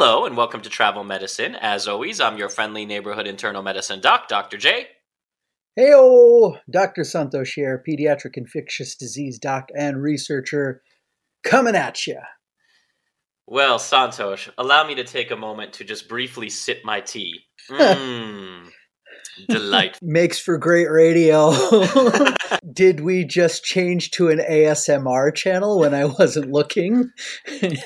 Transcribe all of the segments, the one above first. Hello and welcome to Travel Medicine. As always, I'm your friendly neighborhood internal medicine doc, Dr. J. Heyo, Dr. Santosh here, pediatric infectious disease doc and researcher, coming at ya. Well, Santosh, allow me to take a moment to just briefly sip my tea. Delightful. Makes for great radio. Did we just change to an ASMR channel when I wasn't looking?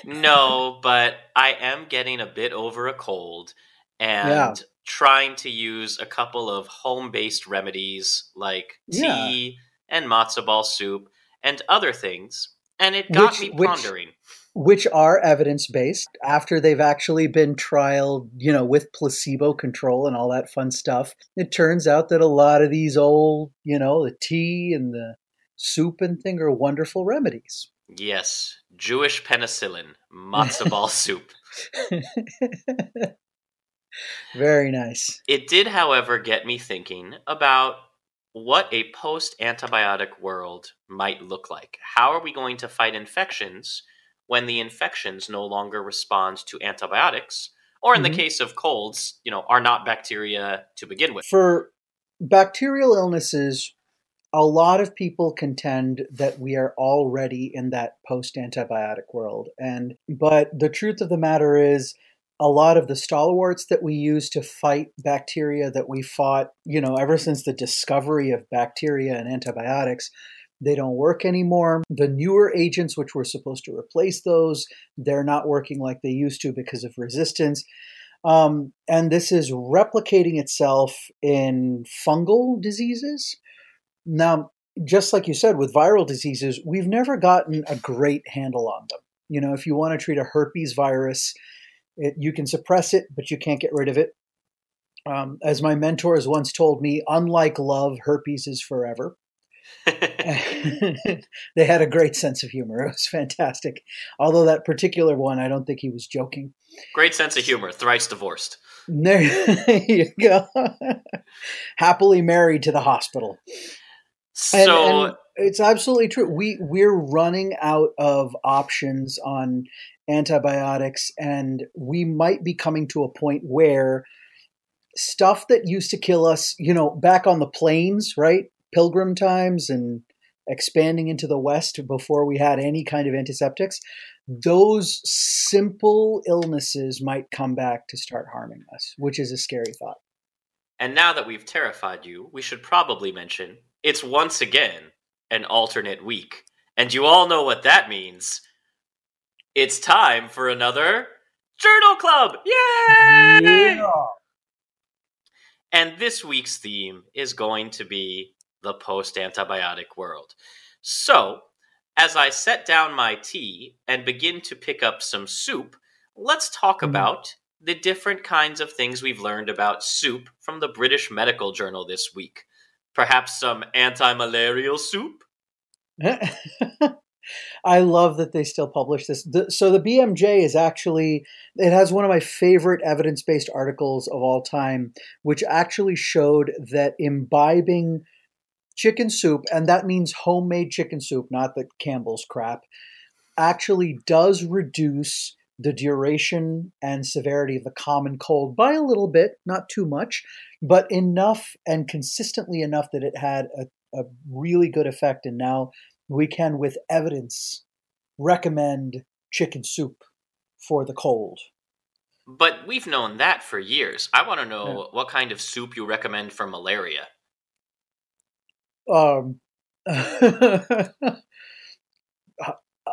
No, but I am getting a bit over a cold and trying to use a couple of home-based remedies like tea and matzo ball soup and other things. And it got me pondering. Which are evidence-based after they've actually been trialed, you know, with placebo control and all that fun stuff. It turns out that a lot of these old, you know, the tea and the soup and thing are wonderful remedies. Yes. Jewish penicillin, matzo ball soup. Very nice. It did, however, get me thinking about what a post-antibiotic world might look like. How are we going to fight infections when the infections no longer respond to antibiotics, or in the case of colds, you know, are not bacteria to begin with? For bacterial illnesses, a lot of people contend that we are already in that post-antibiotic world. But the truth of the matter is, a lot of the stalwarts that we use to fight bacteria that we fought, you know, ever since the discovery of bacteria and antibiotics, they don't work anymore. The newer agents, which were supposed to replace those, they're not working like they used to because of resistance. And this is replicating itself in fungal diseases. Now, just like you said, with viral diseases, we've never gotten a great handle on them. You know, if you want to treat a herpes virus, you can suppress it, but you can't get rid of it. As my mentors once told me, unlike love, herpes is forever. They had a great sense of humor. It was fantastic. Although that particular one, I don't think he was joking. Great sense of humor. Thrice divorced. There you go. Happily married to the hospital. So and it's absolutely true. We're running out of options on antibiotics, and we might be coming to a point where stuff that used to kill us, you know, back on the plains, right? Pilgrim times and expanding into the West before we had any kind of antiseptics, those simple illnesses might come back to start harming us, which is a scary thought. And now that we've terrified you, we should probably mention it's once again an alternate week. And you all know what that means. It's time for another Journal Club! Yay! Yeah. And this week's theme is going to be the post-antibiotic world. So, as I set down my tea and begin to pick up some soup, let's talk about the different kinds of things we've learned about soup from the British Medical Journal this week. Perhaps some anti-malarial soup? I love that they still publish this. So the BMJ is actually, it has one of my favorite evidence-based articles of all time, which actually showed that imbibing chicken soup, and that means homemade chicken soup, not the Campbell's crap, actually does reduce the duration and severity of the common cold by a little bit, not too much, but enough and consistently enough that it had a really good effect. And now we can, with evidence, recommend chicken soup for the cold. But we've known that for years. I want to know what kind of soup you recommend for malaria.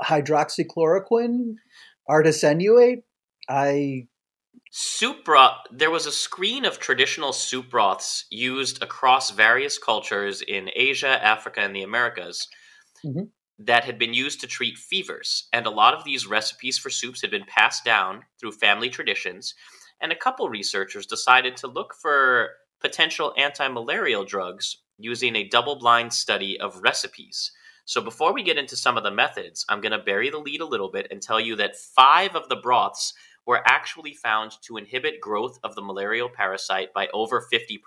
Hydroxychloroquine, artesunate. Soup broth. There was a screen of traditional soup broths used across various cultures in Asia, Africa, and the Americas. Mm-hmm. That had been used to treat fevers. And a lot of these recipes for soups had been passed down through family traditions. And a couple researchers decided to look for potential anti-malarial drugs using a double-blind study of recipes. So before we get into some of the methods, I'm going to bury the lead a little bit and tell you that 5 of the broths were actually found to inhibit growth of the malarial parasite by over 50%.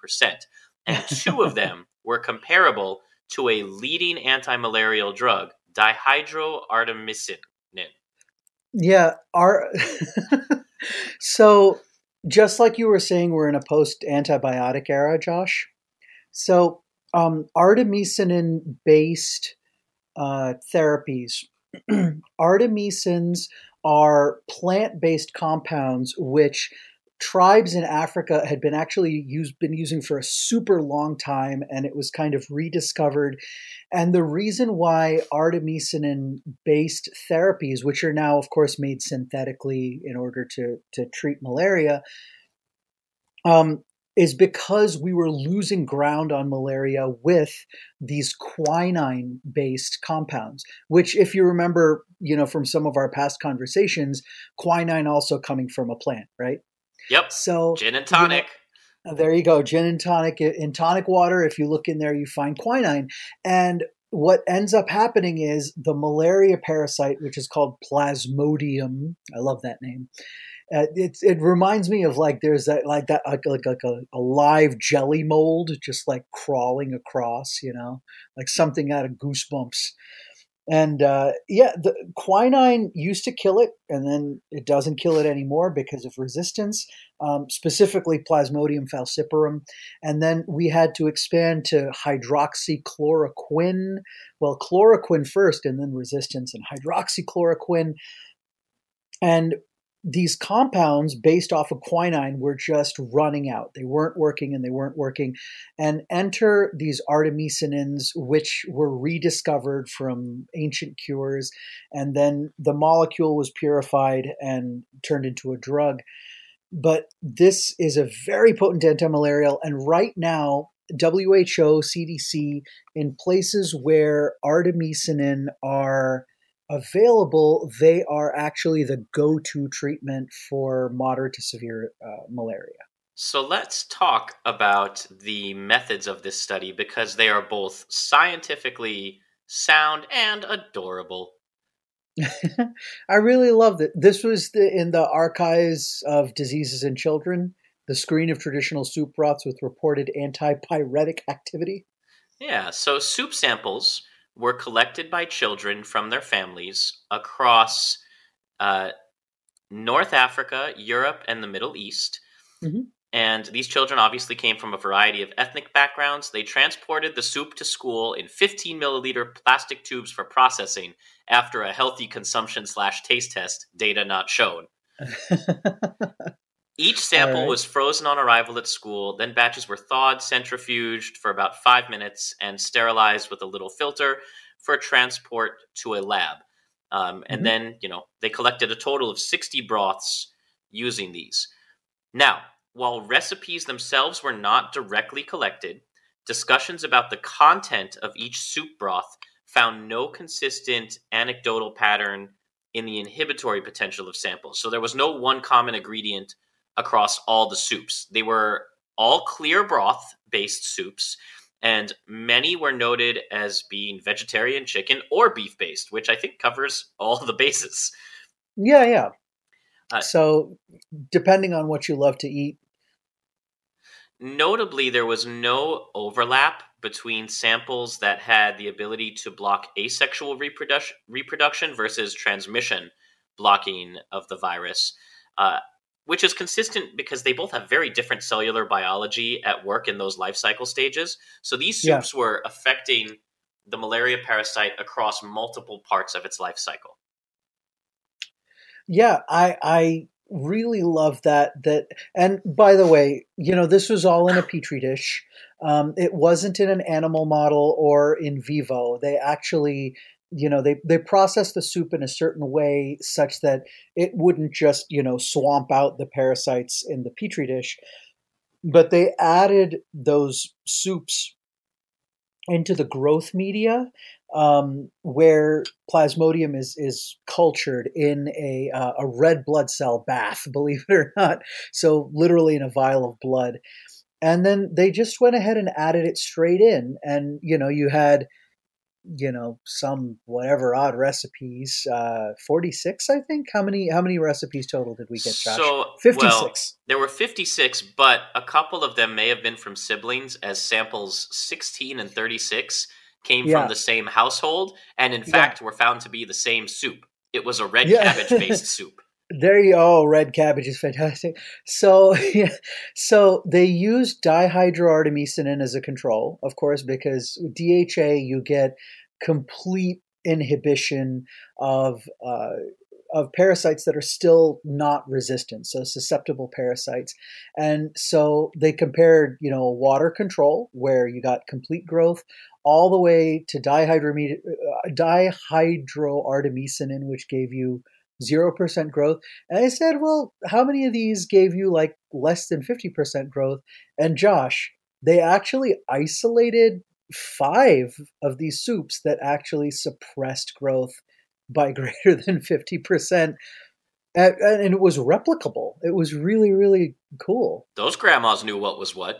And 2 of them were comparable to a leading anti-malarial drug, dihydroartemisinin. Yeah. So just like you were saying, we're in a post-antibiotic era, Josh. So artemisinin-based therapies. Artemisins are plant-based compounds which tribes in Africa had been using for a super long time, and it was kind of rediscovered. And the reason why artemisinin-based therapies, which are now, of course, made synthetically in order to treat malaria, is because we were losing ground on malaria with these quinine-based compounds, which, if you remember, from some of our past conversations, quinine also coming from a plant, right? Yep. So gin and tonic. There you go. Gin and tonic in tonic water. If you look in there, you find quinine. And what ends up happening is the malaria parasite, which is called Plasmodium. I love that name. It reminds me of there's a live jelly mold just like crawling across, like something out of Goosebumps. And the quinine used to kill it, and then it doesn't kill it anymore because of resistance, specifically Plasmodium falciparum. And then we had to expand to hydroxychloroquine. Well, chloroquine first, and then resistance, and hydroxychloroquine. And these compounds based off of quinine were just running out. They weren't working, And enter these artemisinins, which were rediscovered from ancient cures. And then the molecule was purified and turned into a drug. But this is a very potent antimalarial. And right now, WHO, CDC, in places where artemisinin are available, they are actually the go-to treatment for moderate to severe malaria. So let's talk about the methods of this study, because they are both scientifically sound and adorable. I really loved it. This was in the Archives of Diseases in Children, the screen of traditional soup broths with reported antipyretic activity. Yeah, so soup samples were collected by children from their families across North Africa, Europe, and the Middle East. Mm-hmm. And these children obviously came from a variety of ethnic backgrounds. They transported the soup to school in 15-milliliter plastic tubes for processing after a healthy consumption/taste test, data not shown. Each sample was frozen on arrival at school. Then batches were thawed, centrifuged for about 5 minutes, and sterilized with a little filter for transport to a lab. And then, you know, they collected a total of 60 broths using these. Now, while recipes themselves were not directly collected, discussions about the content of each soup broth found no consistent anecdotal pattern in the inhibitory potential of samples. So there was no one common ingredient across all the soups. They were all clear broth-based soups, and many were noted as being vegetarian, chicken, or beef-based, which I think covers all the bases. Yeah, yeah. So depending on what you love to eat. Notably, there was no overlap between samples that had the ability to block asexual reproduction versus transmission blocking of the virus, which is consistent because they both have very different cellular biology at work in those life cycle stages. So these soups were affecting the malaria parasite across multiple parts of its life cycle. Yeah, I really love that. And by the way, you know, this was all in a petri dish. It wasn't in an animal model or in vivo. They actually, you know, they processed the soup in a certain way such that it wouldn't just, you know, swamp out the parasites in the petri dish, but they added those soups into the growth media, where Plasmodium is cultured in a red blood cell bath, believe it or not. So literally in a vial of blood. And then they just went ahead and added it straight in. And, you know, you had, you know, some whatever odd recipes, 46, I think. How many recipes total did we get, Josh? So, 56. Well, there were 56, but a couple of them may have been from siblings, as samples 16 and 36 came from the same household, and in fact were found to be the same soup. It was a red cabbage-based soup. There you go. Red cabbage is fantastic. So, so they used dihydroartemisinin as a control, of course, because DHA, you get complete inhibition of parasites that are still not resistant, so susceptible parasites. And so they compared, you know, water control, where you got complete growth, all the way to dihydroartemisinin, which gave you 0% growth. And I said, well, how many of these gave you like less than 50% growth? And Josh, they actually isolated 5 of these soups that actually suppressed growth by greater than 50%. And it was replicable. It was really, really cool. Those grandmas knew what was what.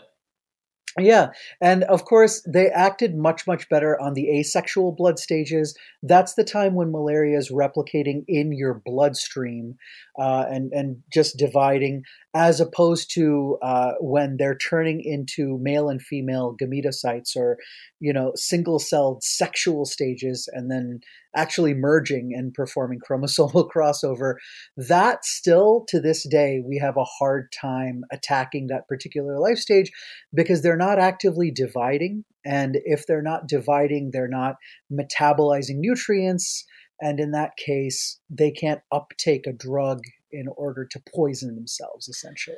Yeah. And of course, they acted much, much better on the asexual blood stages. That's the time when malaria is replicating in your bloodstream and just dividing, as opposed to when they're turning into male and female gametocytes, or, you know, single-celled sexual stages and then actually merging and performing chromosomal crossover. That still, to this day, we have a hard time attacking that particular life stage because they're not actively dividing. And if they're not dividing, they're not metabolizing nutrients. And in that case, they can't uptake a drug in order to poison themselves, essentially.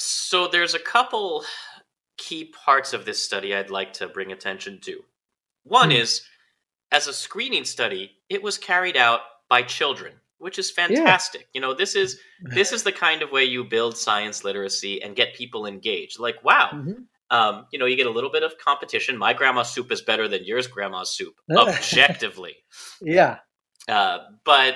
So there's a couple key parts of this study I'd like to bring attention to. One is, as a screening study, it was carried out by children, which is fantastic. Yeah. You know, this is the kind of way you build science literacy and get people engaged. Like, wow, you know, you get a little bit of competition. My grandma's soup is better than yours grandma's soup, objectively. Yeah. But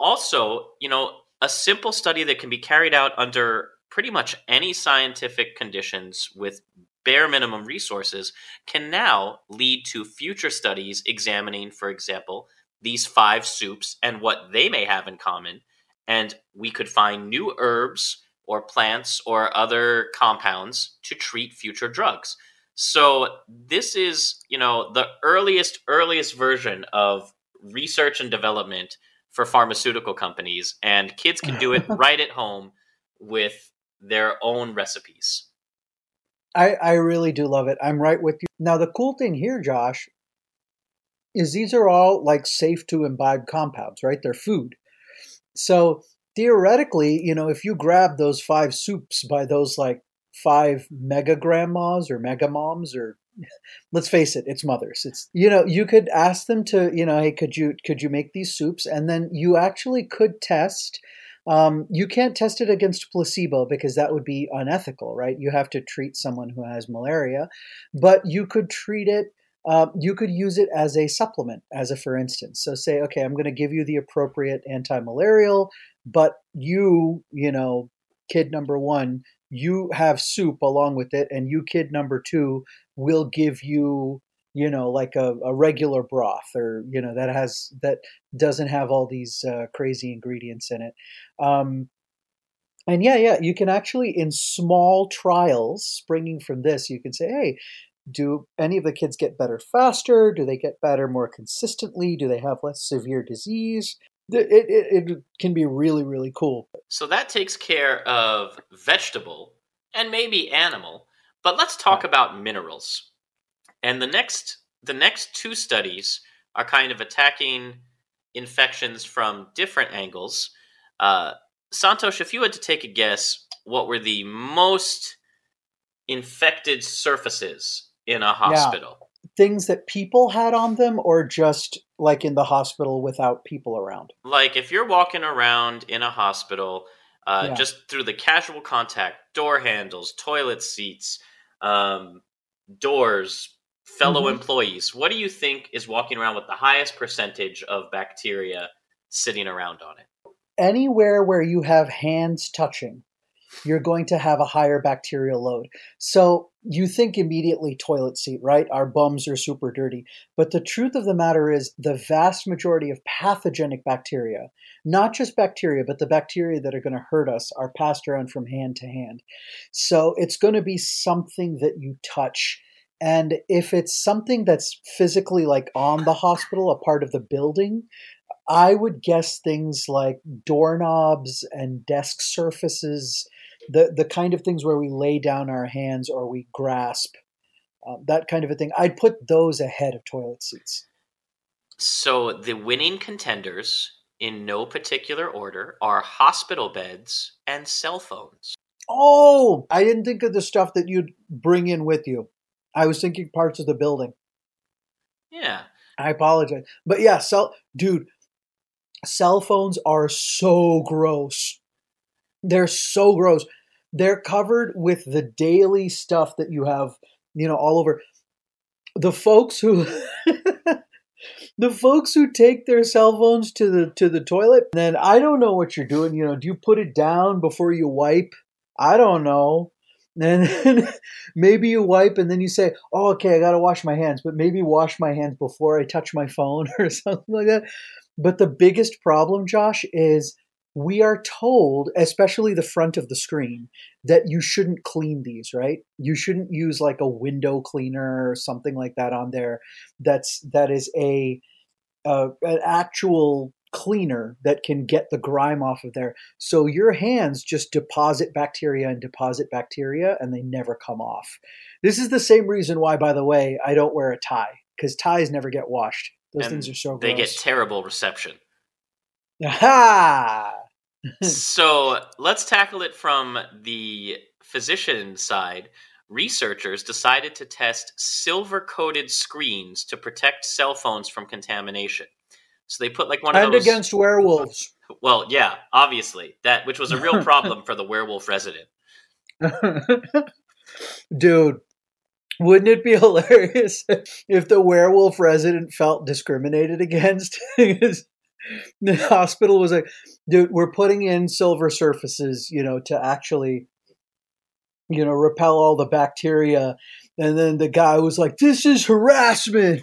also, you know, a simple study that can be carried out under pretty much any scientific conditions with bare minimum resources can now lead to future studies examining, for example, these 5 soups and what they may have in common. And we could find new herbs or plants or other compounds to treat future drugs. So this is, you know, the earliest version of research and development for pharmaceutical companies, and kids can do it right at home with their own recipes. I really do love it. I'm right with you. Now, the cool thing here, Josh, is these are all like safe to imbibe compounds, right? They're food. So theoretically, you know, if you grab those 5 soups by those like 5 mega grandmas or mega moms, or let's face it, it's mothers. It's, you know, you could ask them to, you know, hey, could you make these soups? And then you actually could test. You can't test it against placebo because that would be unethical, right? You have to treat someone who has malaria, but you could treat it. You could use it as a supplement, as a for instance. So say, okay, I'm going to give you the appropriate anti-malarial, but you know, kid number 1, you have soup along with it, and you, kid number 2, will give you, you know, like a regular broth, or, you know, that doesn't have all these crazy ingredients in it. And yeah, you can actually, in small trials springing from this, you can say, hey, do any of the kids get better faster? Do they get better more consistently? Do they have less severe disease? It can be really, really cool. So that takes care of vegetable and maybe animal, but let's talk about minerals. And the next 2 studies are kind of attacking infections from different angles. Santosh, if you had to take a guess, what were the most infected surfaces in a hospital? Yeah. Things that people had on them, or just like in the hospital without people around? Like if you're walking around in a hospital, just through the casual contact, door handles, toilet seats, doors, fellow employees, what do you think is walking around with the highest percentage of bacteria sitting around on it? Anywhere where you have hands touching, you're going to have a higher bacterial load. So you think immediately toilet seat, right? Our bums are super dirty. But the truth of the matter is the vast majority of pathogenic bacteria, not just bacteria, but the bacteria that are going to hurt us, are passed around from hand to hand. So it's going to be something that you touch. And if it's something that's physically like on the hospital, a part of the building, I would guess things like doorknobs and desk surfaces, the kind of things where we lay down our hands or we grasp, that kind of a thing. I'd put those ahead of toilet seats. So the winning contenders, in no particular order, are hospital beds and cell phones. Oh, I didn't think of the stuff that you'd bring in with you. I was thinking parts of the building. Yeah. I apologize. But yeah, cell phones are so gross. They're so gross. They're covered with the daily stuff that you have, you know, all over. The folks who take their cell phones to the toilet, then I don't know what you're doing. You know, do you put it down before you wipe? I don't know. And then maybe you wipe and then you say, oh, okay, I got to wash my hands, but maybe wash my hands before I touch my phone or something like that. But the biggest problem, Josh, is we are told, especially the front of the screen, that you shouldn't clean these, right? You shouldn't use like a window cleaner or something like that on there. That is an actual cleaner that can get the grime off of there. So your hands just deposit bacteria and they never come off. This is the same reason why, by the way, I don't wear a tie, because ties never get washed. Those things are so gross. They get terrible reception. Aha! So let's tackle it from the physician side. Researchers decided to test silver-coated screens to protect cell phones from contamination. So they put like one of those... And against werewolves. Well, yeah, obviously. That, which was a real problem for the werewolf resident. Dude, wouldn't it be hilarious if the werewolf resident felt discriminated against? The hospital was like, dude, we're putting in silver surfaces, you know, to actually, you know, repel all the bacteria. And then the guy was like, this is harassment.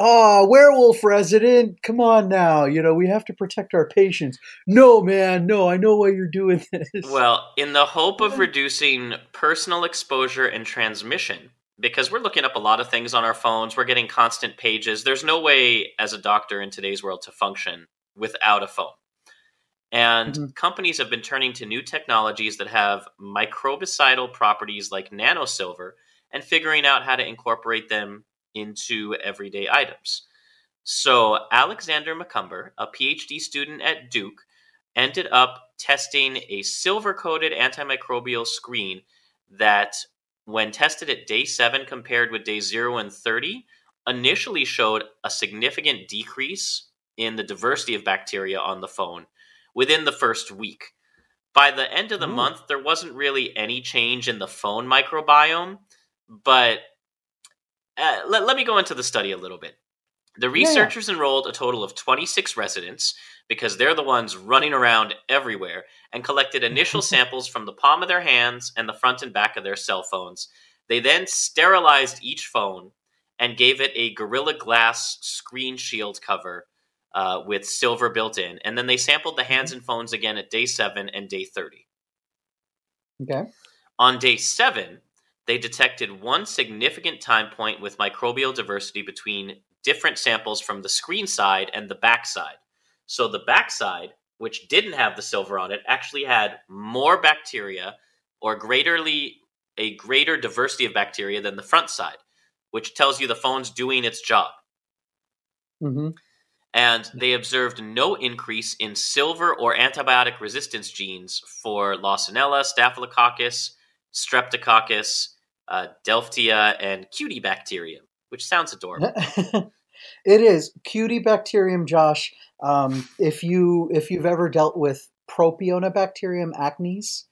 Oh, werewolf resident, come on now. You know, we have to protect our patients. No, man, no, I know why you're doing this. Well, in the hope of reducing personal exposure and transmission, because we're looking up a lot of things on our phones, we're getting constant pages. There's no way as a doctor in today's world to function without a phone. And companies have been turning to new technologies that have microbicidal properties like nanosilver and figuring out how to incorporate them into everyday items. So Alexander McCumber, a PhD student at Duke, ended up testing a silver-coated antimicrobial screen that, when tested at day 7 compared with day 0 and 30, initially showed a significant decrease in the diversity of bacteria on the phone within the first week. By the end of the month, there wasn't really any change in the phone microbiome, but let me go into the study a little bit. The researchers enrolled a total of 26 residents, because they're the ones running around everywhere, and collected initial samples from the palm of their hands and the front and back of their cell phones. They then sterilized each phone and gave it a Gorilla Glass screen shield cover with silver built in. And then they sampled the hands and phones again at day 7 and day 30. Okay. On day 7, they detected one significant time point with microbial diversity between different samples from the screen side and the back side. So the backside, which didn't have the silver on it, actually had more bacteria or a greater diversity of bacteria than the front side, which tells you the phone's doing its job. Mm-hmm. And they observed no increase in silver or antibiotic resistance genes for Lawsonella, Staphylococcus, Streptococcus, Delphtia, and Cutibacterium, which sounds adorable. It is Cutibacterium, Josh. If you've ever dealt with Propionibacterium acnes,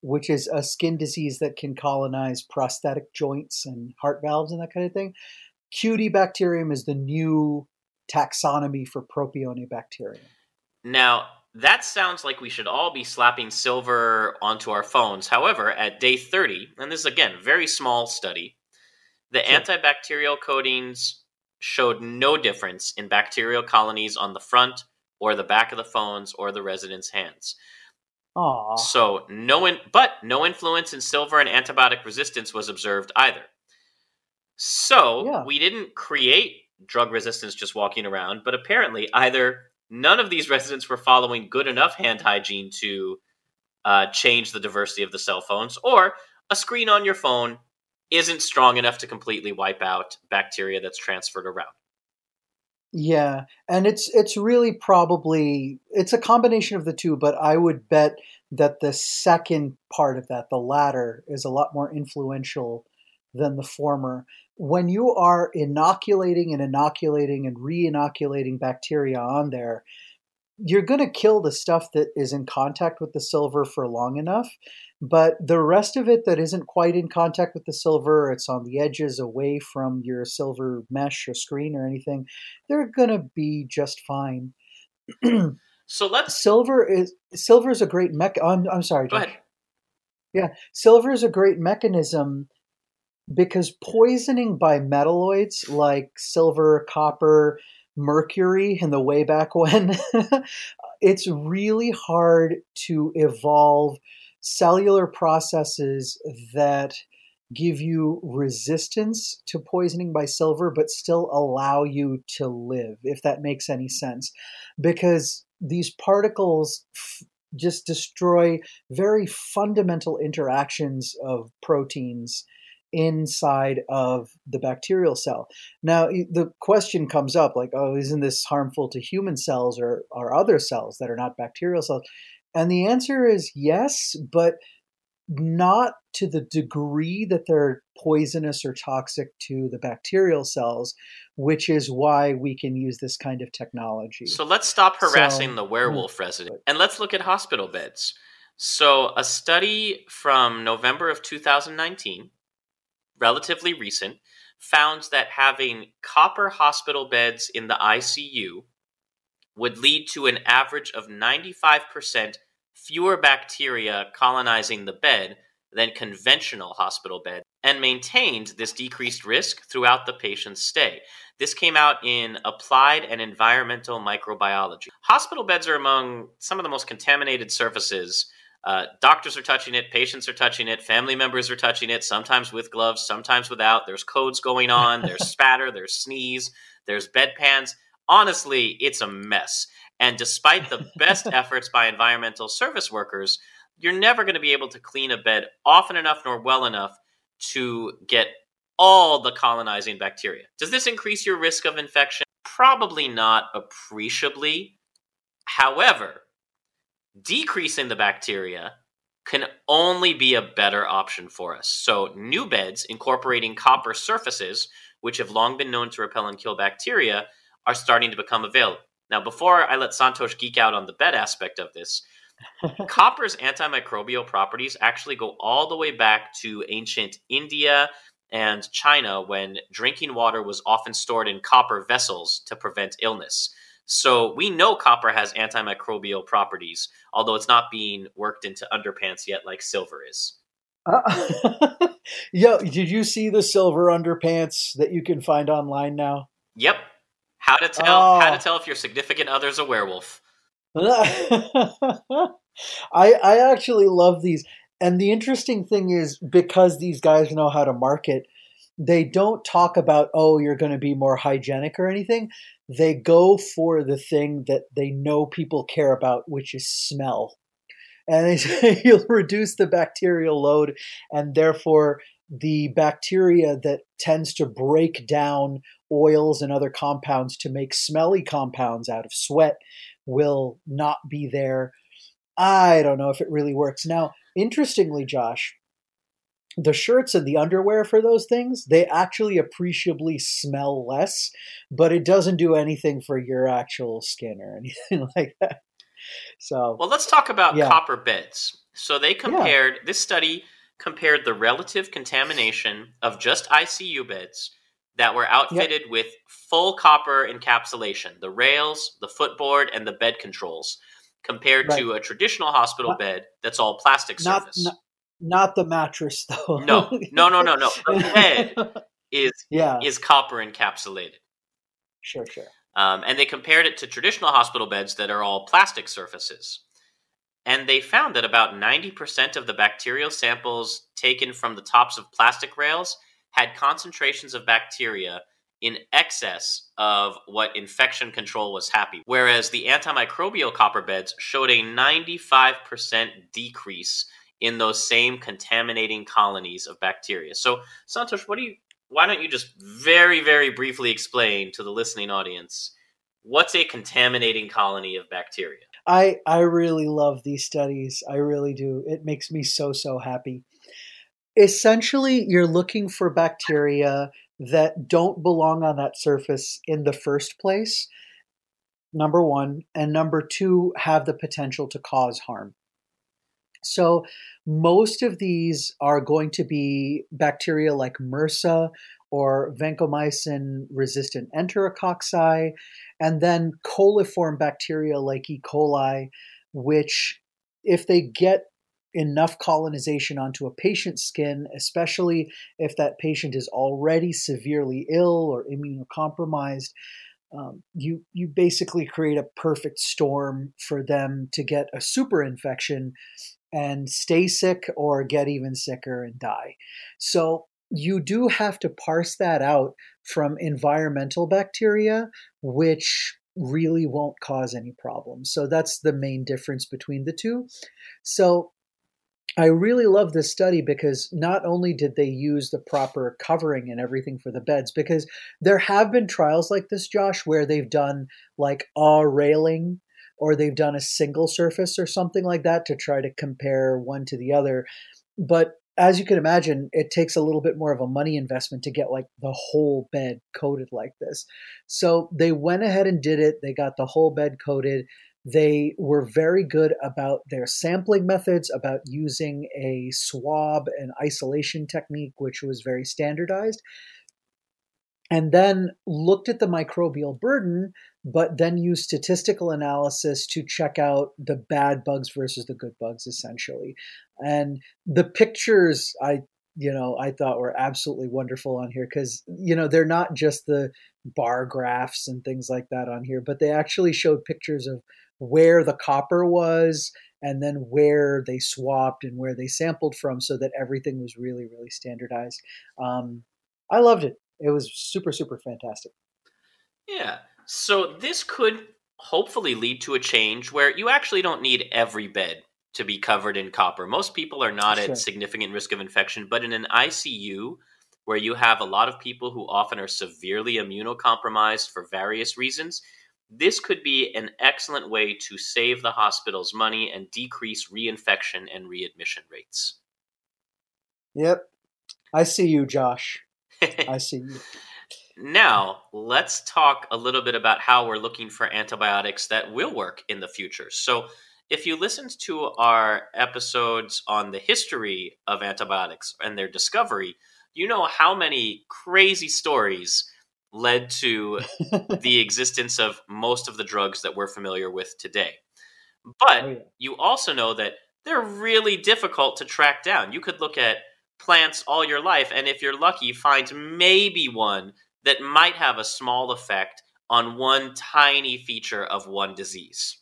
which is a skin disease that can colonize prosthetic joints and heart valves and that kind of thing, Cutibacterium is the new taxonomy for Propionibacterium. Now, that sounds like we should all be slapping silver onto our phones. However, at day 30, and this is again a very small study, the antibacterial coatings showed no difference in bacterial colonies on the front or the back of the phones or the residents' hands. Aww. So no influence in silver and antibiotic resistance was observed either. So we didn't create drug resistance just walking around, but apparently either none of these residents were following good enough hand hygiene to change the diversity of the cell phones, or a screen on your phone isn't strong enough to completely wipe out bacteria that's transferred around. Yeah, and it's really probably, it's a combination of the two, but I would bet that the second part of that, the latter, is a lot more influential than the former. When you are inoculating and re-inoculating bacteria on there, you're going to kill the stuff that is in contact with the silver for long enough, but the rest of it that isn't quite in contact with the silver, it's on the edges away from your silver mesh or screen or anything, they're going to be just fine. So let's... Silver is a great mechanism. I'm sorry. Go ahead. Yeah. Silver is a great mechanism because poisoning by metalloids like silver, copper, mercury in the way back when, it's really hard to evolve cellular processes that give you resistance to poisoning by silver, but still allow you to live, if that makes any sense, because these particles just destroy very fundamental interactions of proteins inside of the bacterial cell. Now, the question comes up like, oh, isn't this harmful to human cells or other cells that are not bacterial cells? And the answer is yes, but not to the degree that they're poisonous or toxic to the bacterial cells, which is why we can use this kind of technology. So let's stop harassing the werewolf resident and let's look at hospital beds. So a study from November of 2019, relatively recent, found that having copper hospital beds in the ICU would lead to an average of 95% fewer bacteria colonizing the bed than conventional hospital beds, and maintained this decreased risk throughout the patient's stay. This came out in Applied and Environmental Microbiology. Hospital beds are among some of the most contaminated surfaces. Doctors are touching it, patients are touching it, family members are touching it, sometimes with gloves, sometimes without. There's codes going on, there's spatter, there's sneeze, there's bedpans. Honestly, it's a mess. And despite the best efforts by environmental service workers, you're never going to be able to clean a bed often enough nor well enough to get all the colonizing bacteria. Does this increase your risk of infection? Probably not appreciably. However, decreasing the bacteria can only be a better option for us. So new beds incorporating copper surfaces, which have long been known to repel and kill bacteria, are starting to become available. Now, before I let Santosh geek out on the bed aspect of this, copper's antimicrobial properties actually go all the way back to ancient India and China, when drinking water was often stored in copper vessels to prevent illness. So we know copper has antimicrobial properties, although it's not being worked into underpants yet like silver is. Yo, did you see the silver underpants that you can find online now? Yep. How to tell if your significant other's a werewolf. I actually love these. And the interesting thing is, because these guys know how to market, they don't talk about, oh, you're going to be more hygienic or anything. They go for the thing that they know people care about, which is smell. And they say you'll reduce the bacterial load, and therefore the bacteria that tends to break down oils and other compounds to make smelly compounds out of sweat will not be there. I don't know if it really works. Now, interestingly, Josh, the shirts and the underwear for those things, they actually appreciably smell less, but it doesn't do anything for your actual skin or anything like that. So, well, let's talk about copper beds. So they compared, this study compared the relative contamination of just ICU beds that were outfitted with full copper encapsulation, the rails, the footboard, and the bed controls, compared to a traditional hospital bed that's all plastic surface. Not the mattress, though. No. The bed is copper encapsulated. Sure. And they compared it to traditional hospital beds that are all plastic surfaces. And they found that about 90% of the bacterial samples taken from the tops of plastic rails had concentrations of bacteria in excess of what infection control was happy, whereas the antimicrobial copper beds showed a 95% decrease in those same contaminating colonies of bacteria. So, Santosh, why don't you just very, very briefly explain to the listening audience what's a contaminating colony of bacteria? I really love these studies. I really do. It makes me so, so happy. Essentially, you're looking for bacteria that don't belong on that surface in the first place, number one, and number two, have the potential to cause harm. So most of these are going to be bacteria like MRSA or vancomycin-resistant enterococci, and then coliform bacteria like E. coli, which, if they get enough colonization onto a patient's skin, especially if that patient is already severely ill or immunocompromised, you basically create a perfect storm for them to get a super infection and stay sick or get even sicker and die. So you do have to parse that out from environmental bacteria, which really won't cause any problems. So that's the main difference between the two. So I really love this study because not only did they use the proper covering and everything for the beds, because there have been trials like this, Josh, where they've done like a railing, or they've done a single surface or something like that to try to compare one to the other. But as you can imagine, it takes a little bit more of a money investment to get like the whole bed coated like this. So they went ahead and did it. They got the whole bed coated. They were very good about their sampling methods, about using a swab and isolation technique, which was very standardized. And then looked at the microbial burden, but then used statistical analysis to check out the bad bugs versus the good bugs, essentially. And the pictures I thought were absolutely wonderful on here because, they're not just the bar graphs and things like that on here, but they actually showed pictures of where the copper was and then where they swapped and where they sampled from so that everything was really, really standardized. I loved it. It was super, super fantastic. Yeah. So this could hopefully lead to a change where you actually don't need every bed to be covered in copper. Most people are not at significant risk of infection, but in an ICU where you have a lot of people who often are severely immunocompromised for various reasons, this could be an excellent way to save the hospitals money and decrease reinfection and readmission rates. Yep. I see you, Josh. I see you. Now, let's talk a little bit about how we're looking for antibiotics that will work in the future. So if you listened to our episodes on the history of antibiotics and their discovery, you know how many crazy stories led to the existence of most of the drugs that we're familiar with today. But you also know that they're really difficult to track down. You could look at plants all your life, and if you're lucky, find maybe one that might have a small effect on one tiny feature of one disease.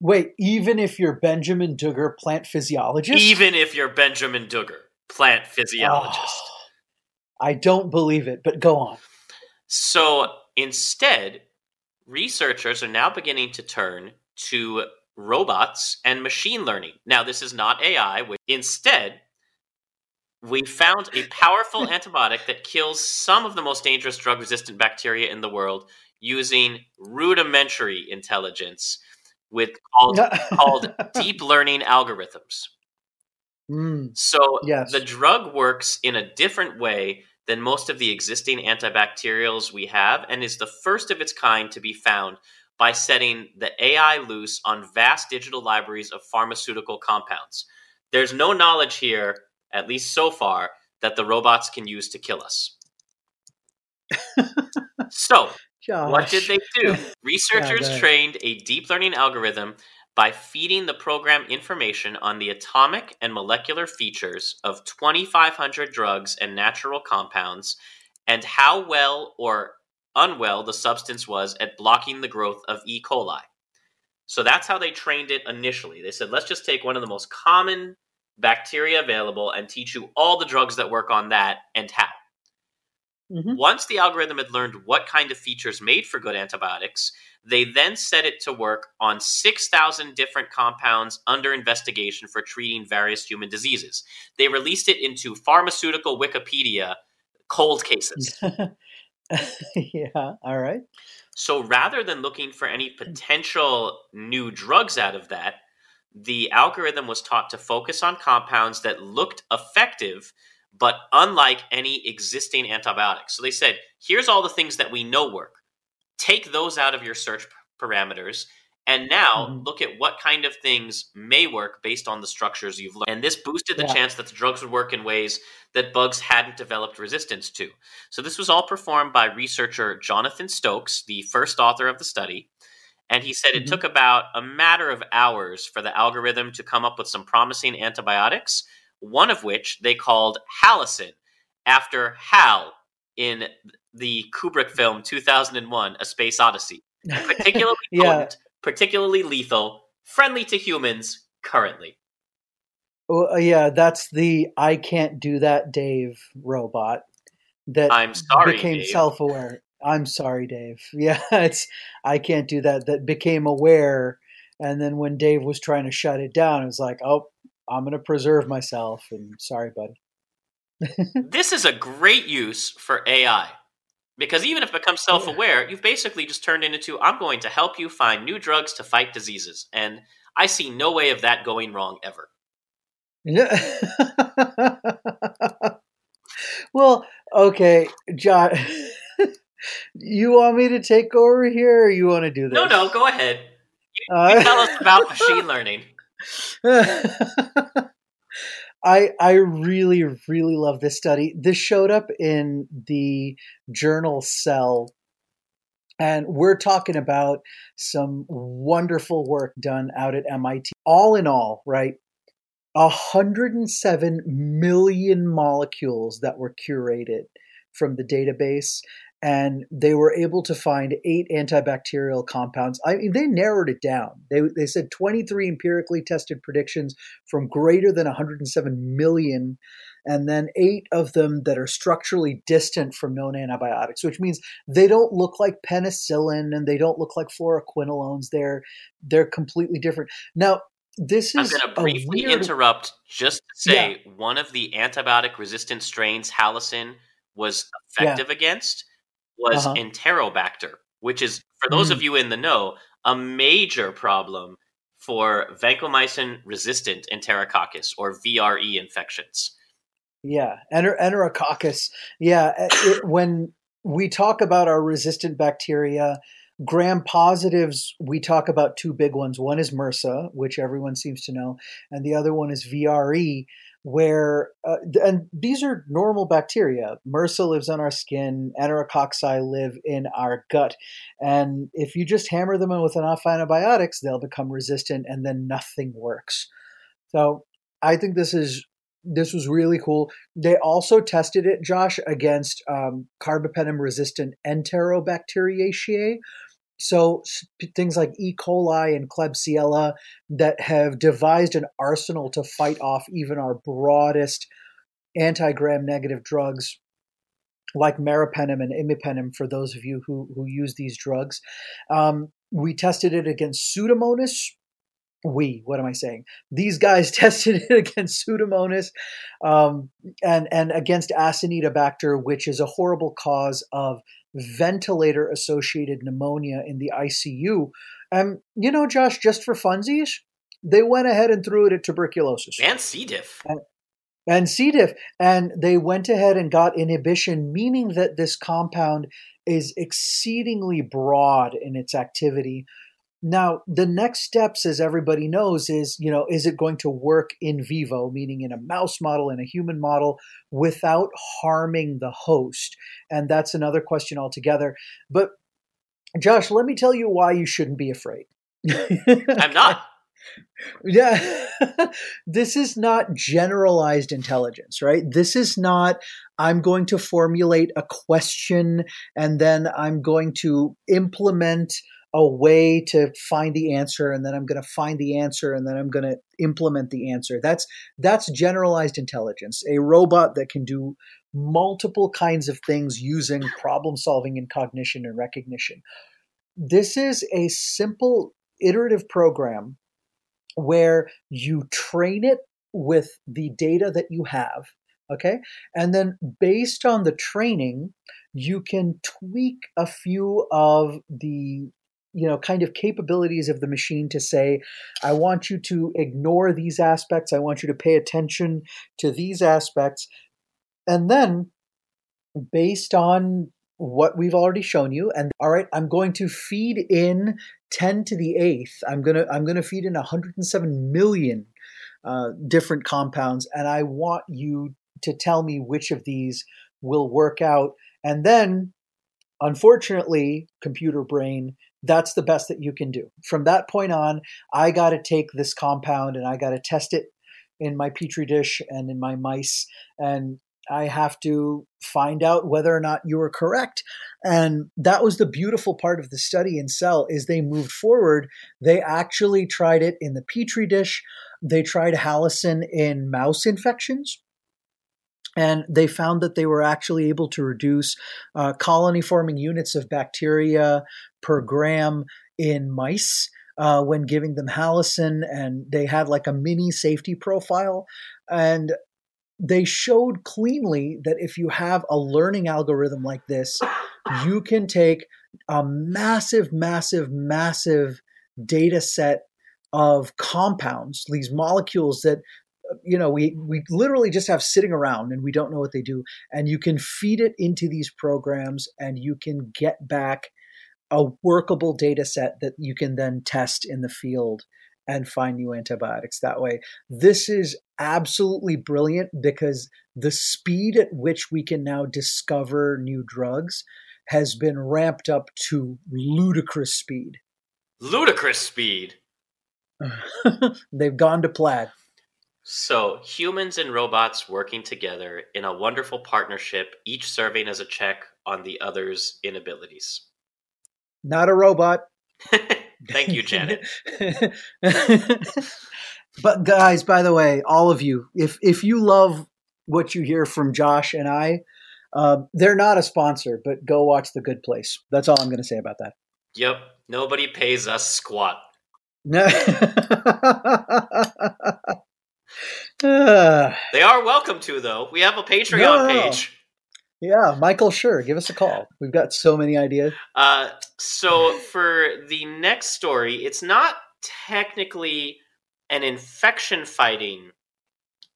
Wait, even if you're Benjamin Duggar, plant physiologist? Even if you're Benjamin Duggar, plant physiologist. Oh, I don't believe it, but go on. So instead, researchers are now beginning to turn to robots and machine learning. Now, this is not AI. Instead, we found a powerful antibiotic that kills some of the most dangerous drug-resistant bacteria in the world using rudimentary intelligence called deep learning algorithms. The drug works in a different way than most of the existing antibacterials we have and is the first of its kind to be found by setting the AI loose on vast digital libraries of pharmaceutical compounds. There's no knowledge here, at least so far, that the robots can use to kill us. So, Josh. What did they do? Researchers trained a deep learning algorithm by feeding the program information on the atomic and molecular features of 2,500 drugs and natural compounds and how well or unwell the substance was at blocking the growth of E. coli. So that's how they trained it initially. They said, let's just take one of the most common bacteria available and teach you all the drugs that work on that and how. Mm-hmm. Once the algorithm had learned what kind of features made for good antibiotics, they then set it to work on 6,000 different compounds under investigation for treating various human diseases. They released it into pharmaceutical Wikipedia cold cases. Yeah, all right. So rather than looking for any potential new drugs out of that, the algorithm was taught to focus on compounds that looked effective but unlike any existing antibiotics. So they said, here's all the things that we know work. Take those out of your search parameters and now look at what kind of things may work based on the structures you've learned. And this boosted the chance that the drugs would work in ways that bugs hadn't developed resistance to. So this was all performed by researcher Jonathan Stokes, the first author of the study. And he said it took about a matter of hours for the algorithm to come up with some promising antibiotics, one of which they called Hallicin, after Hal in the Kubrick film 2001, A Space Odyssey. Particularly potent, particularly lethal, friendly to humans currently. Well, yeah, that's the I can't do that, Dave robot that I'm sorry, became Dave. Self-aware. I'm sorry, Dave. Yeah, it's I can't do that that became aware. And then when Dave was trying to shut it down, it was like, oh, I'm going to preserve myself. And sorry, buddy. This is a great use for AI because even if it becomes self-aware, you've basically just turned it into, I'm going to help you find new drugs to fight diseases. And I see no way of that going wrong ever. Yeah. Well, okay, John, you want me to take over here or you want to do this? No, go ahead. You tell us about machine learning. I really, really love this study. This showed up in the journal Cell, and we're talking about some wonderful work done out at MIT. All in all, right, 107 million molecules that were curated from the database, and they were able to find 8 antibacterial compounds. I mean, they narrowed it down. They said 23 empirically tested predictions from greater than 107 million, and then 8 of them that are structurally distant from known antibiotics, which means they don't look like penicillin and they don't look like fluoroquinolones. They're completely different. Now, I'm going to briefly interrupt just to say one of the antibiotic-resistant strains Hallicin was effective against was Enterobacter, which is, for those of you in the know, a major problem for vancomycin-resistant enterococcus or VRE infections. Yeah, enterococcus. Yeah, when we talk about our resistant bacteria, gram-positives, we talk about 2 big ones. One is MRSA, which everyone seems to know, and the other one is VRE, where and these are normal bacteria. MRSA lives on our skin. Enterococci live in our gut. And if you just hammer them in with enough antibiotics, they'll become resistant, and then nothing works. So I think this was really cool. They also tested it, Josh, against carbapenem-resistant Enterobacteriaceae. So things like E. coli and Klebsiella that have devised an arsenal to fight off even our broadest anti-gram-negative drugs like meropenem and imipenem, for those of you who use these drugs. We tested it against Pseudomonas. What am I saying? These guys tested it against Pseudomonas and against Acinetobacter, which is a horrible cause of ventilator-associated pneumonia in the ICU. And, you know, Josh, just for funsies, they went ahead and threw it at tuberculosis. And C. diff. And C. diff. And they went ahead and got inhibition, meaning that this compound is exceedingly broad in its activity. Now, the next steps, as everybody knows, is, you know, is it going to work in vivo, meaning in a mouse model, in a human model, without harming the host? And that's another question altogether. But, Josh, let me tell you why you shouldn't be afraid. I'm not. Yeah. This is not generalized intelligence, right? This is not, I'm going to formulate a question and then I'm going to implement a way to find the answer, and then I'm going to find the answer, and then I'm going to implement the answer. That's generalized intelligence, a robot that can do multiple kinds of things using problem solving and cognition and recognition. This is a simple iterative program where you train it with the data that you have, okay? And then based on the training, you can tweak a few of the kind of capabilities of the machine to say, I want you to ignore these aspects. I want you to pay attention to these aspects. And then based on what we've already shown you, and all right, I'm going to feed in 10 to the eighth. I'm going to feed in 107 million different compounds. And I want you to tell me which of these will work out. And then, unfortunately, computer brain, that's the best that you can do. From that point on, I got to take this compound and I got to test it in my petri dish and in my mice. And I have to find out whether or not you were correct. And that was the beautiful part of the study in Cell is they moved forward. They actually tried it in the petri dish. They tried Hallicin in mouse infections. And they found that they were actually able to reduce colony-forming units of bacteria per gram in mice when giving them Hallicin. And they had like a mini safety profile. And they showed cleanly that if you have a learning algorithm like this, you can take a massive, massive, massive data set of compounds, these molecules that we literally just have sitting around and we don't know what they do. And you can feed it into these programs and you can get back a workable data set that you can then test in the field and find new antibiotics that way. This is absolutely brilliant because the speed at which we can now discover new drugs has been ramped up to ludicrous speed. Ludicrous speed. They've gone to plaid. So humans and robots working together in a wonderful partnership, each serving as a check on the other's inabilities. Not a robot. Thank you, Janet. But guys, by the way, all of you, if you love what you hear from Josh and I, they're not a sponsor, but go watch The Good Place. That's all I'm going to say about that. Yep. Nobody pays us squat. No. They are welcome to, though. We have a Patreon page. Yeah, Michael, sure. Give us a call. We've got so many ideas. So for the next story, it's not technically an infection fighting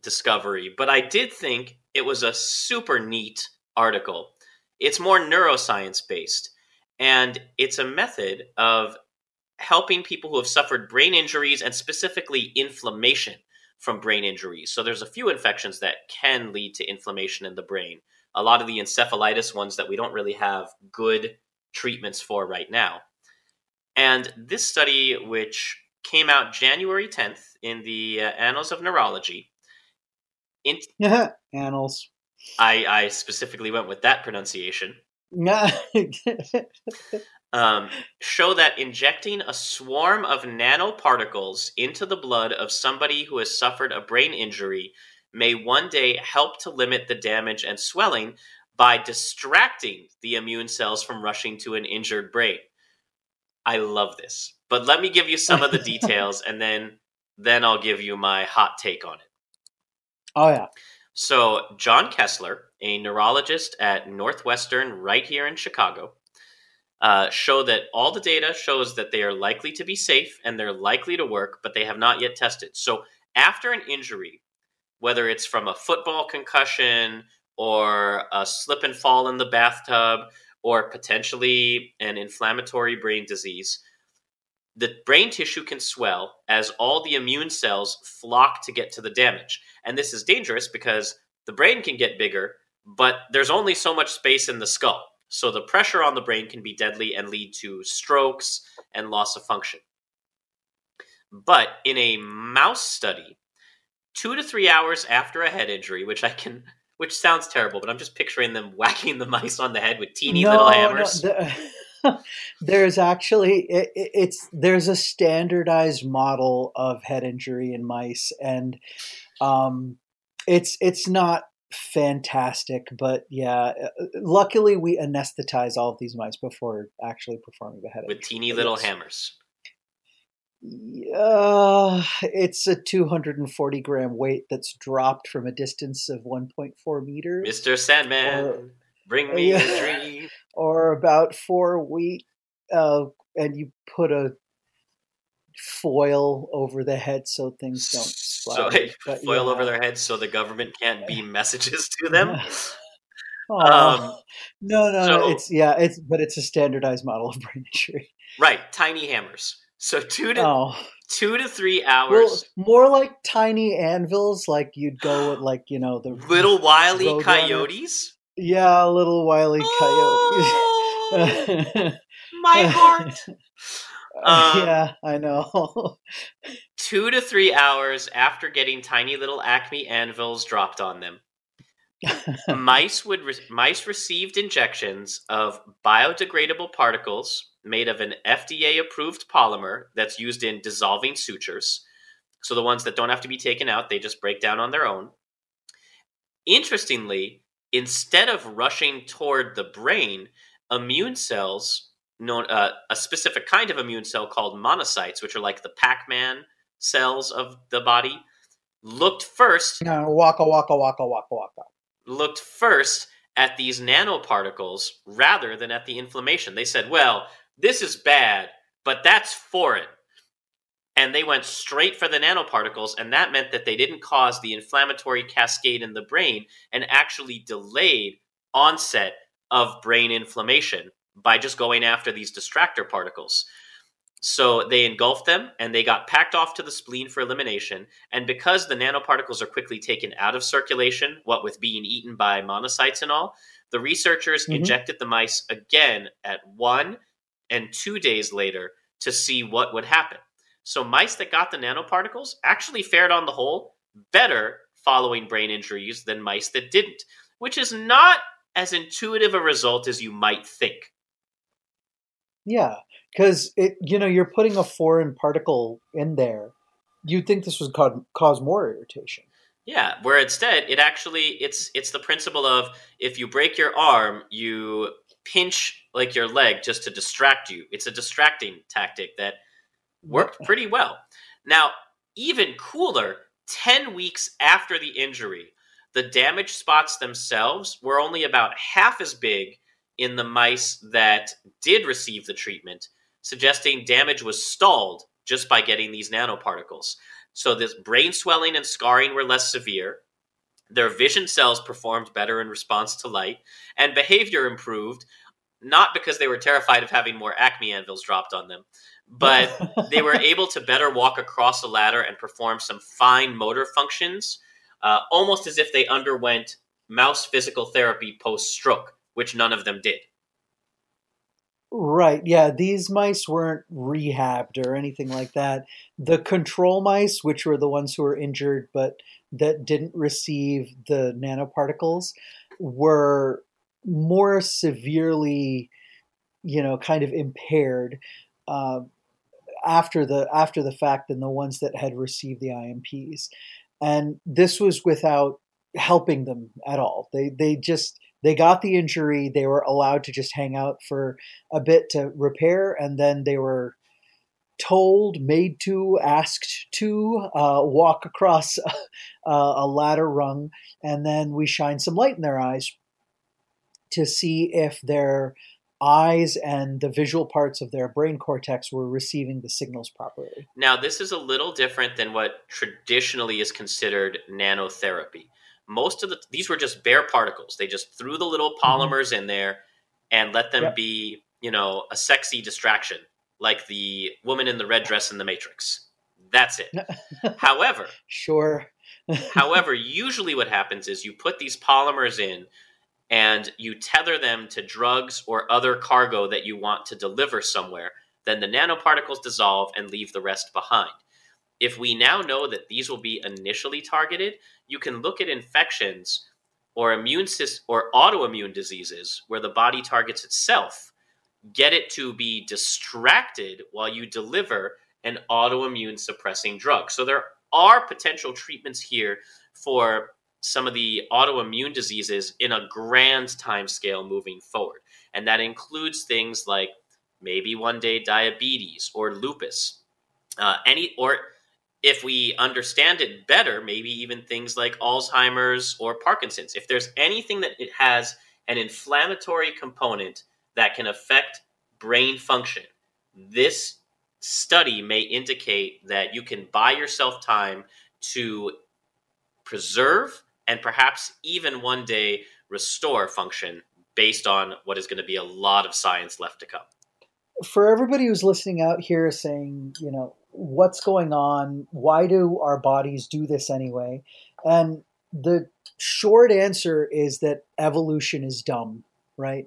discovery, but I did think it was a super neat article. It's more neuroscience based, and it's a method of helping people who have suffered brain injuries and specifically inflammation from brain injuries. So there's a few infections that can lead to inflammation in the brain. A lot of the encephalitis ones that we don't really have good treatments for right now. And this study, which came out January 10th in the Annals of Neurology. Annals. I specifically went with that pronunciation. Show that injecting a swarm of nanoparticles into the blood of somebody who has suffered a brain injury may one day help to limit the damage and swelling by distracting the immune cells from rushing to an injured brain. I love this. But let me give you some of the details, and then I'll give you my hot take on it. Oh, yeah. So John Kessler, a neurologist at Northwestern right here in Chicago, show that all the data shows that they are likely to be safe and they're likely to work, but they have not yet tested. So after an injury, whether it's from a football concussion or a slip and fall in the bathtub or potentially an inflammatory brain disease, the brain tissue can swell as all the immune cells flock to get to the damage. And this is dangerous because the brain can get bigger, but there's only so much space in the skull. So the pressure on the brain can be deadly and lead to strokes and loss of function. But in a mouse study, 2 to 3 hours after a head injury, which sounds terrible, but I'm just picturing them whacking the mice on the head with teeny little hammers. There's actually there's a standardized model of head injury in mice, and it's not fantastic, but yeah, luckily we anesthetize all of these mice before actually performing the head injury. With teeny little hammers. It's a 240 gram weight that's dropped from a distance of 1.4 meters. Mr. Sandman, bring me the dream. Or about 4 weeks, and you put a foil over the head so things don't splatter. So foil over their heads so the government can't beam messages to them. But it's a standardized model of brain injury. Right, tiny hammers. So 2 to 3 hours. Well, more like tiny anvils, like you'd go with, like, you know, the little wily coyotes. Yeah, little wily coyotes. My heart. Yeah, I know. 2 to 3 hours after getting tiny little acme anvils dropped on them, mice received injections of biodegradable particles made of an FDA-approved polymer that's used in dissolving sutures. So the ones that don't have to be taken out, they just break down on their own. Interestingly, instead of rushing toward the brain, immune cells, a specific kind of immune cell called monocytes, which are like the Pac-Man cells of the body, looked first... Looked first at these nanoparticles rather than at the inflammation. They said, well... this is bad, but that's foreign. And they went straight for the nanoparticles, and that meant that they didn't cause the inflammatory cascade in the brain and actually delayed onset of brain inflammation by just going after these distractor particles. So they engulfed them, and they got packed off to the spleen for elimination. And because the nanoparticles are quickly taken out of circulation, what with being eaten by monocytes and all, the researchers injected the mice again at 1 and 2 days later to see what would happen. So mice that got the nanoparticles actually fared on the whole better following brain injuries than mice that didn't, which is not as intuitive a result as you might think. Yeah, because you're putting a foreign particle in there. You'd think this would cause more irritation. Yeah, where instead it actually it's the principle of if you break your arm, you pinch like your leg just to distract you. It's a distracting tactic that worked pretty well. Now, even cooler, 10 weeks after the injury, the damage spots themselves were only about half as big in the mice that did receive the treatment, suggesting damage was stalled just by getting these nanoparticles. So this brain swelling and scarring were less severe. Their vision cells performed better in response to light, and behavior improved, not because they were terrified of having more acne anvils dropped on them, but they were able to better walk across a ladder and perform some fine motor functions, almost as if they underwent mouse physical therapy post-stroke, which none of them did. Right, yeah, these mice weren't rehabbed or anything like that. The control mice, which were the ones who were injured but that didn't receive the nanoparticles, were more severely, kind of impaired after the fact than the ones that had received the IMPs. And this was without helping them at all. They got the injury. They were allowed to just hang out for a bit to repair, and then they were told, made to, asked to walk across a ladder rung, and then we shine some light in their eyes to see if their eyes and the visual parts of their brain cortex were receiving the signals properly. Now, this is a little different than what traditionally is considered nanotherapy. Most of these were just bare particles. They just threw the little polymers in there and let them be, a sexy distraction, like the woman in the red dress in the Matrix. That's it. However, sure. However, usually what happens is you put these polymers in and you tether them to drugs or other cargo that you want to deliver somewhere. Then the nanoparticles dissolve and leave the rest behind. If we now know that these will be initially targeted, you can look at infections or or autoimmune diseases where the body targets itself, get it to be distracted while you deliver an autoimmune suppressing drug. So there are potential treatments here for some of the autoimmune diseases in a grand timescale moving forward. And that includes things like maybe one day diabetes or lupus, if we understand it better, maybe even things like Alzheimer's or Parkinson's. If there's anything that it has an inflammatory component that can affect brain function, this study may indicate that you can buy yourself time to preserve and perhaps even one day restore function based on what is going to be a lot of science left to come. For everybody who's listening out here saying, what's going on? Why do our bodies do this anyway? And the short answer is that evolution is dumb, right?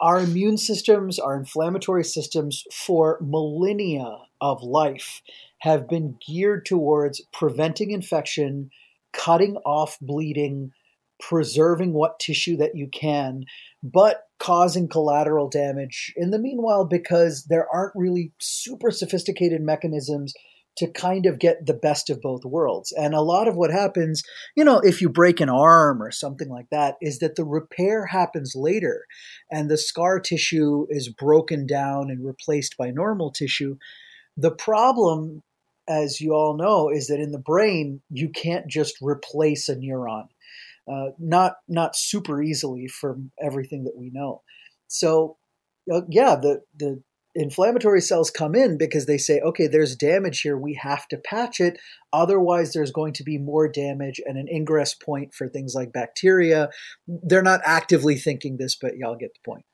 Our immune systems, our inflammatory systems for millennia of life have been geared towards preventing infection, cutting off bleeding, preserving what tissue that you can, but causing collateral damage in the meanwhile, because there aren't really super sophisticated mechanisms to kind of get the best of both worlds. And a lot of what happens, if you break an arm or something like that, is that the repair happens later and the scar tissue is broken down and replaced by normal tissue. The problem, as you all know, is that in the brain, you can't just replace a neuron. Not super easily from everything that we know. So, the inflammatory cells come in because they say, okay, there's damage here. We have to patch it. Otherwise, there's going to be more damage and an ingress point for things like bacteria. They're not actively thinking this, but y'all get the point.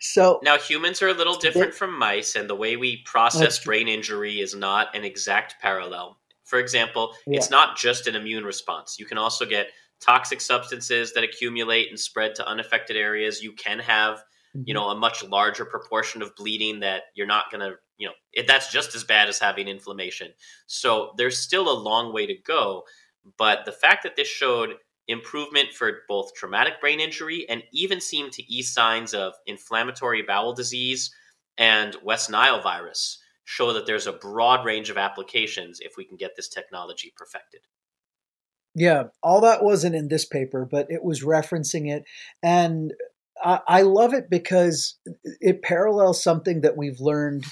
So now humans are a little different from mice, and the way we process brain injury is not an exact parallel. For example, it's not just an immune response. You can also get toxic substances that accumulate and spread to unaffected areas. You can have, a much larger proportion of bleeding that you're not going to, that's just as bad as having inflammation. So there's still a long way to go. But the fact that this showed improvement for both traumatic brain injury and even seemed to ease signs of inflammatory bowel disease and West Nile virus, show that there's a broad range of applications if we can get this technology perfected. Yeah, all that wasn't in this paper, but it was referencing it. And I love it because it parallels something that we've learned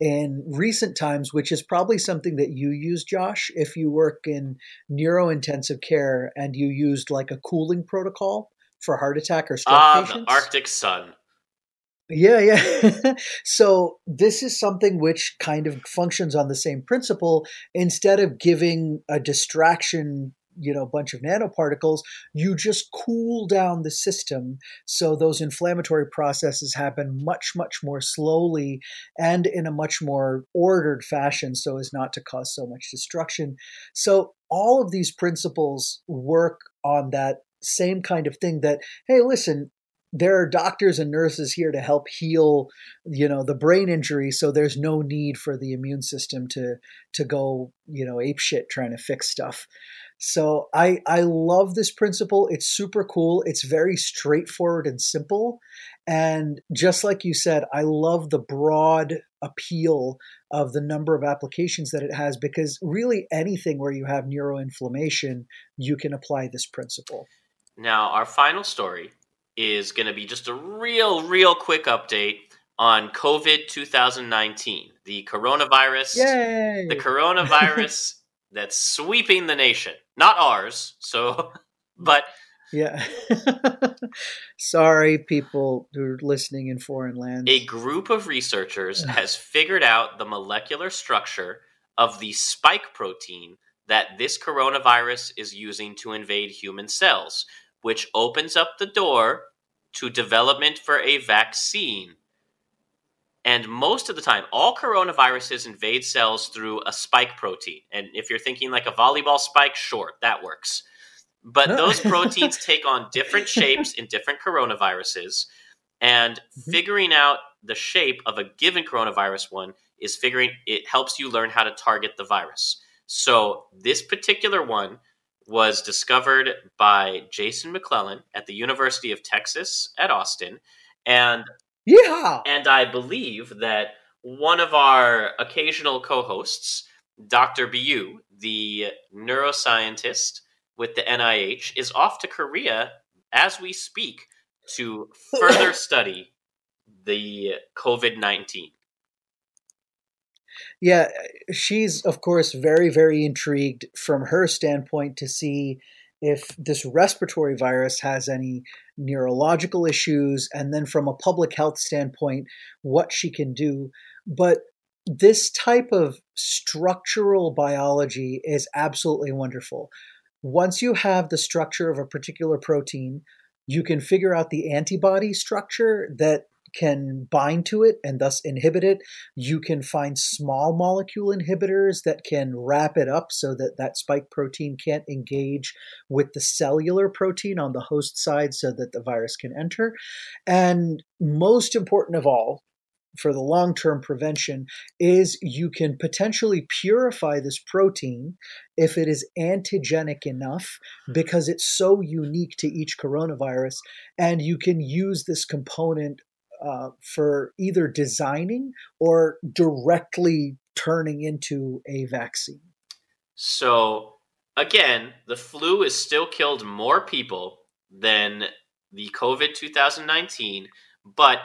in recent times, which is probably something that you use, Josh, if you work in neurointensive care and you used like a cooling protocol for heart attack or stroke patients. The Arctic sun. Yeah. So this is something which kind of functions on the same principle. Instead of giving a distraction, bunch of nanoparticles, you just cool down the system. So those inflammatory processes happen much, much more slowly and in a much more ordered fashion so as not to cause so much destruction. So all of these principles work on that same kind of thing that, hey, listen, there are doctors and nurses here to help heal, the brain injury. So there's no need for the immune system to go, apeshit trying to fix stuff. So I love this principle. It's super cool. It's very straightforward and simple. And just like you said, I love the broad appeal of the number of applications that it has, because really anything where you have neuroinflammation, you can apply this principle. Now, our final story is going to be just a real quick update on COVID 2019, the coronavirus. Yay! The coronavirus that's sweeping the nation, not ours. So, but yeah, sorry, people who are listening in foreign lands. A group of researchers has figured out the molecular structure of the spike protein that this coronavirus is using to invade human cells, which opens up the door to development for a vaccine. And most of the time, all coronaviruses invade cells through a spike protein. And if you're thinking like a volleyball spike, sure, that works. But those proteins take on different shapes in different coronaviruses. And figuring out the shape of a given coronavirus one is it helps you learn how to target the virus. So this particular one was discovered by Jason McClellan at the University of Texas at Austin. And I believe that one of our occasional co-hosts, Dr. Biu, the neuroscientist with the NIH, is off to Korea as we speak to further study the COVID-19. Yeah, she's, of course, very, very intrigued from her standpoint to see if this respiratory virus has any neurological issues, and then from a public health standpoint, what she can do. But this type of structural biology is absolutely wonderful. Once you have the structure of a particular protein, you can figure out the antibody structure that can bind to it and thus inhibit it. You can find small molecule inhibitors that can wrap it up so that that spike protein can't engage with the cellular protein on the host side so that the virus can enter. And most important of all, for the long-term prevention, is you can potentially purify this protein if it is antigenic enough, because it's so unique to each coronavirus. And you can use this component for either designing or directly turning into a vaccine. So again, the flu has still killed more people than the COVID 2019, but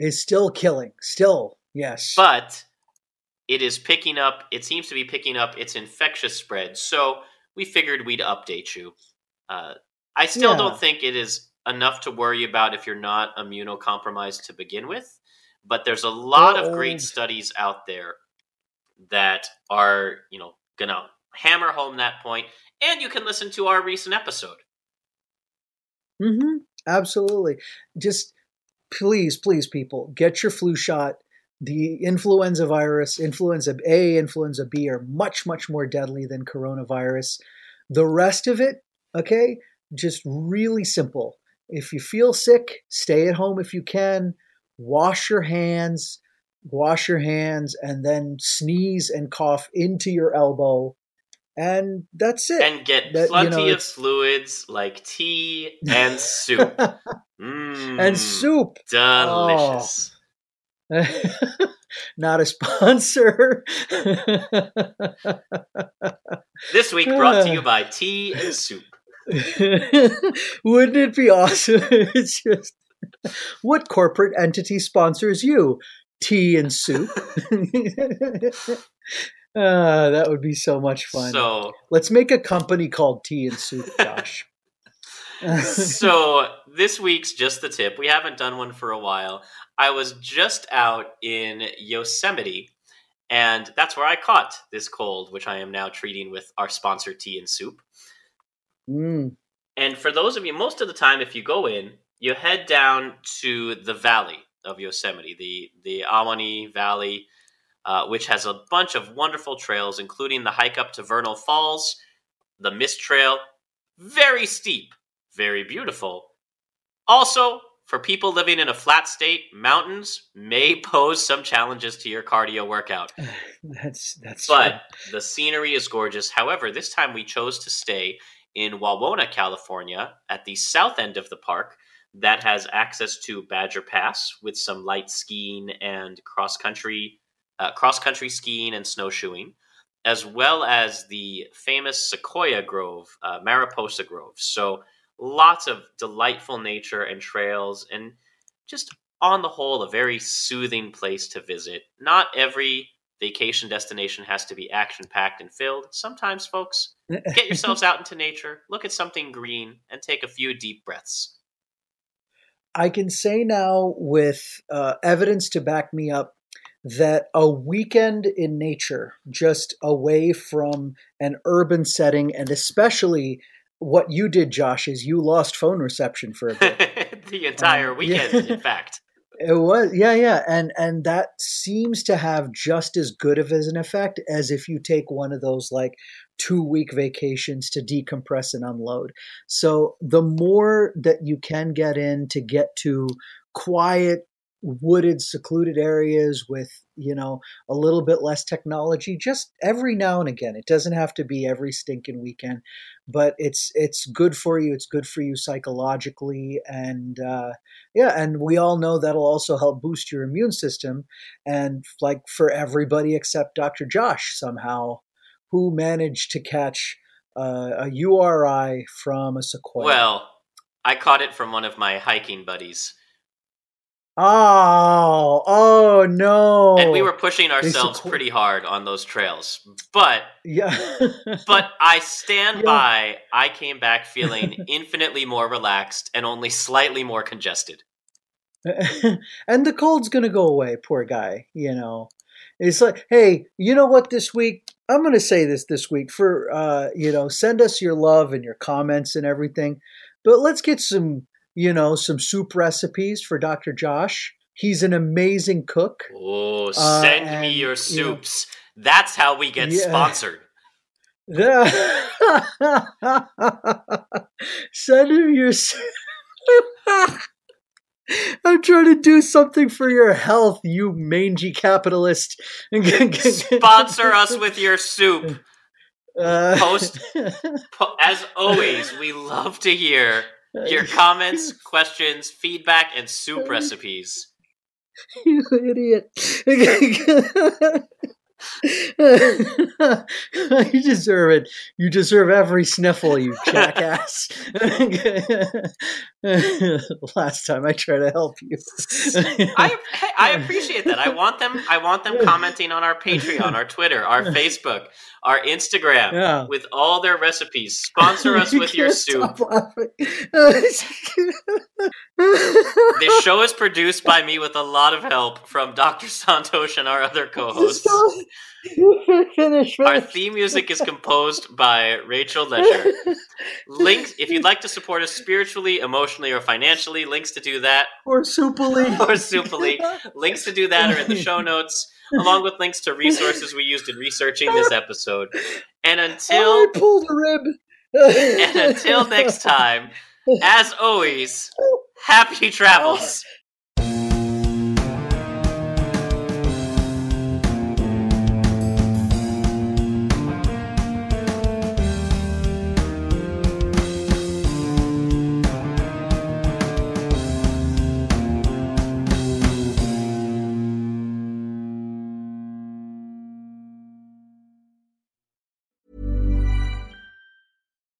it's still killing. Still, yes. But it is picking up. It seems to be picking up its infectious spread. So we figured we'd update you. I still don't think it is enough to worry about if you're not immunocompromised to begin with. But there's a lot of great studies out there that are, going to hammer home that point. And you can listen to our recent episode. Mm-hmm. Absolutely. Just please, people, get your flu shot. The influenza virus, influenza A, influenza B are much, much more deadly than coronavirus. The rest of it, okay, just really simple. If you feel sick, stay at home if you can, wash your hands, and then sneeze and cough into your elbow And that's it. And get plenty of fluids like tea and soup. And soup. Delicious. Oh. Not a sponsor. This week brought to you by tea and soup. Wouldn't it be awesome? It's just, what corporate entity sponsors you? Tea and soup. That would be so much fun. So let's make a company called Tea and Soup, Josh. So this week's Just the Tip. We haven't done one for a while. I was just out in Yosemite, and that's where I caught this cold, which I am now treating with our sponsor, Tea and Soup. Mm. And for those of you, most of the time, if you go in, you head down to the valley of Yosemite, the Awani Valley, which has a bunch of wonderful trails, including the hike up to Vernal Falls, the Mist Trail. Very steep, very beautiful. Also, for people living in a flat state, mountains may pose some challenges to your cardio workout. But the scenery is gorgeous. However, this time we chose to stay in Wawona, California, at the south end of the park that has access to Badger Pass with some light skiing and cross-country skiing and snowshoeing, as well as the famous Sequoia Grove, Mariposa Grove. So lots of delightful nature and trails, and just on the whole, a very soothing place to visit. Not every vacation destination has to be action-packed and filled. Sometimes, folks, get yourselves out into nature, look at something green, and take a few deep breaths. I can say now with evidence to back me up that a weekend in nature, just away from an urban setting, and especially what you did, Josh, is you lost phone reception for a bit. The entire weekend, in fact. It was, and that seems to have just as good of an effect as if you take one of those like 2-week vacations to decompress and unload. So the more that you can get in to get to quiet, wooded, secluded areas with, a little bit less technology, just every now and again. It doesn't have to be every stinking weekend, but it's good for you. It's good for you psychologically. And and we all know that'll also help boost your immune system. And like for everybody except Dr. Josh somehow, who managed to catch a URI from a sequoia. Well, I caught it from one of my hiking buddies. Oh no. And we were pushing ourselves pretty hard on those trails. But but I stand by, I came back feeling infinitely more relaxed and only slightly more congested. And the cold's going to go away, poor guy, It's like, hey, you know what, this week, I'm going to say this week for, send us your love and your comments and everything. But let's get some soup recipes for Dr. Josh. He's an amazing cook. Oh, send me your soups. That's how we get sponsored. Send him your soup. I'm trying to do something for your health, you mangy capitalist. Sponsor us with your soup. As always, we love to hear your comments, questions, feedback, and soup recipes. You idiot. You deserve it. You deserve every sniffle, you jackass. Last time I tried to help you. I appreciate that. I want them commenting on our Patreon, our Twitter, our Facebook, our Instagram with all their recipes. Sponsor us with your soup. This show is produced by me with a lot of help from Dr. Santosh and our other co-hosts. Finish. Our theme music is composed by Rachel Ledger. Links, if you'd like to support us spiritually, emotionally, or financially, links to do that. Or soupily. Links to do that are in the show notes, along with links to resources we used in researching this episode. I pulled a rib. And until next time, as always, happy travels.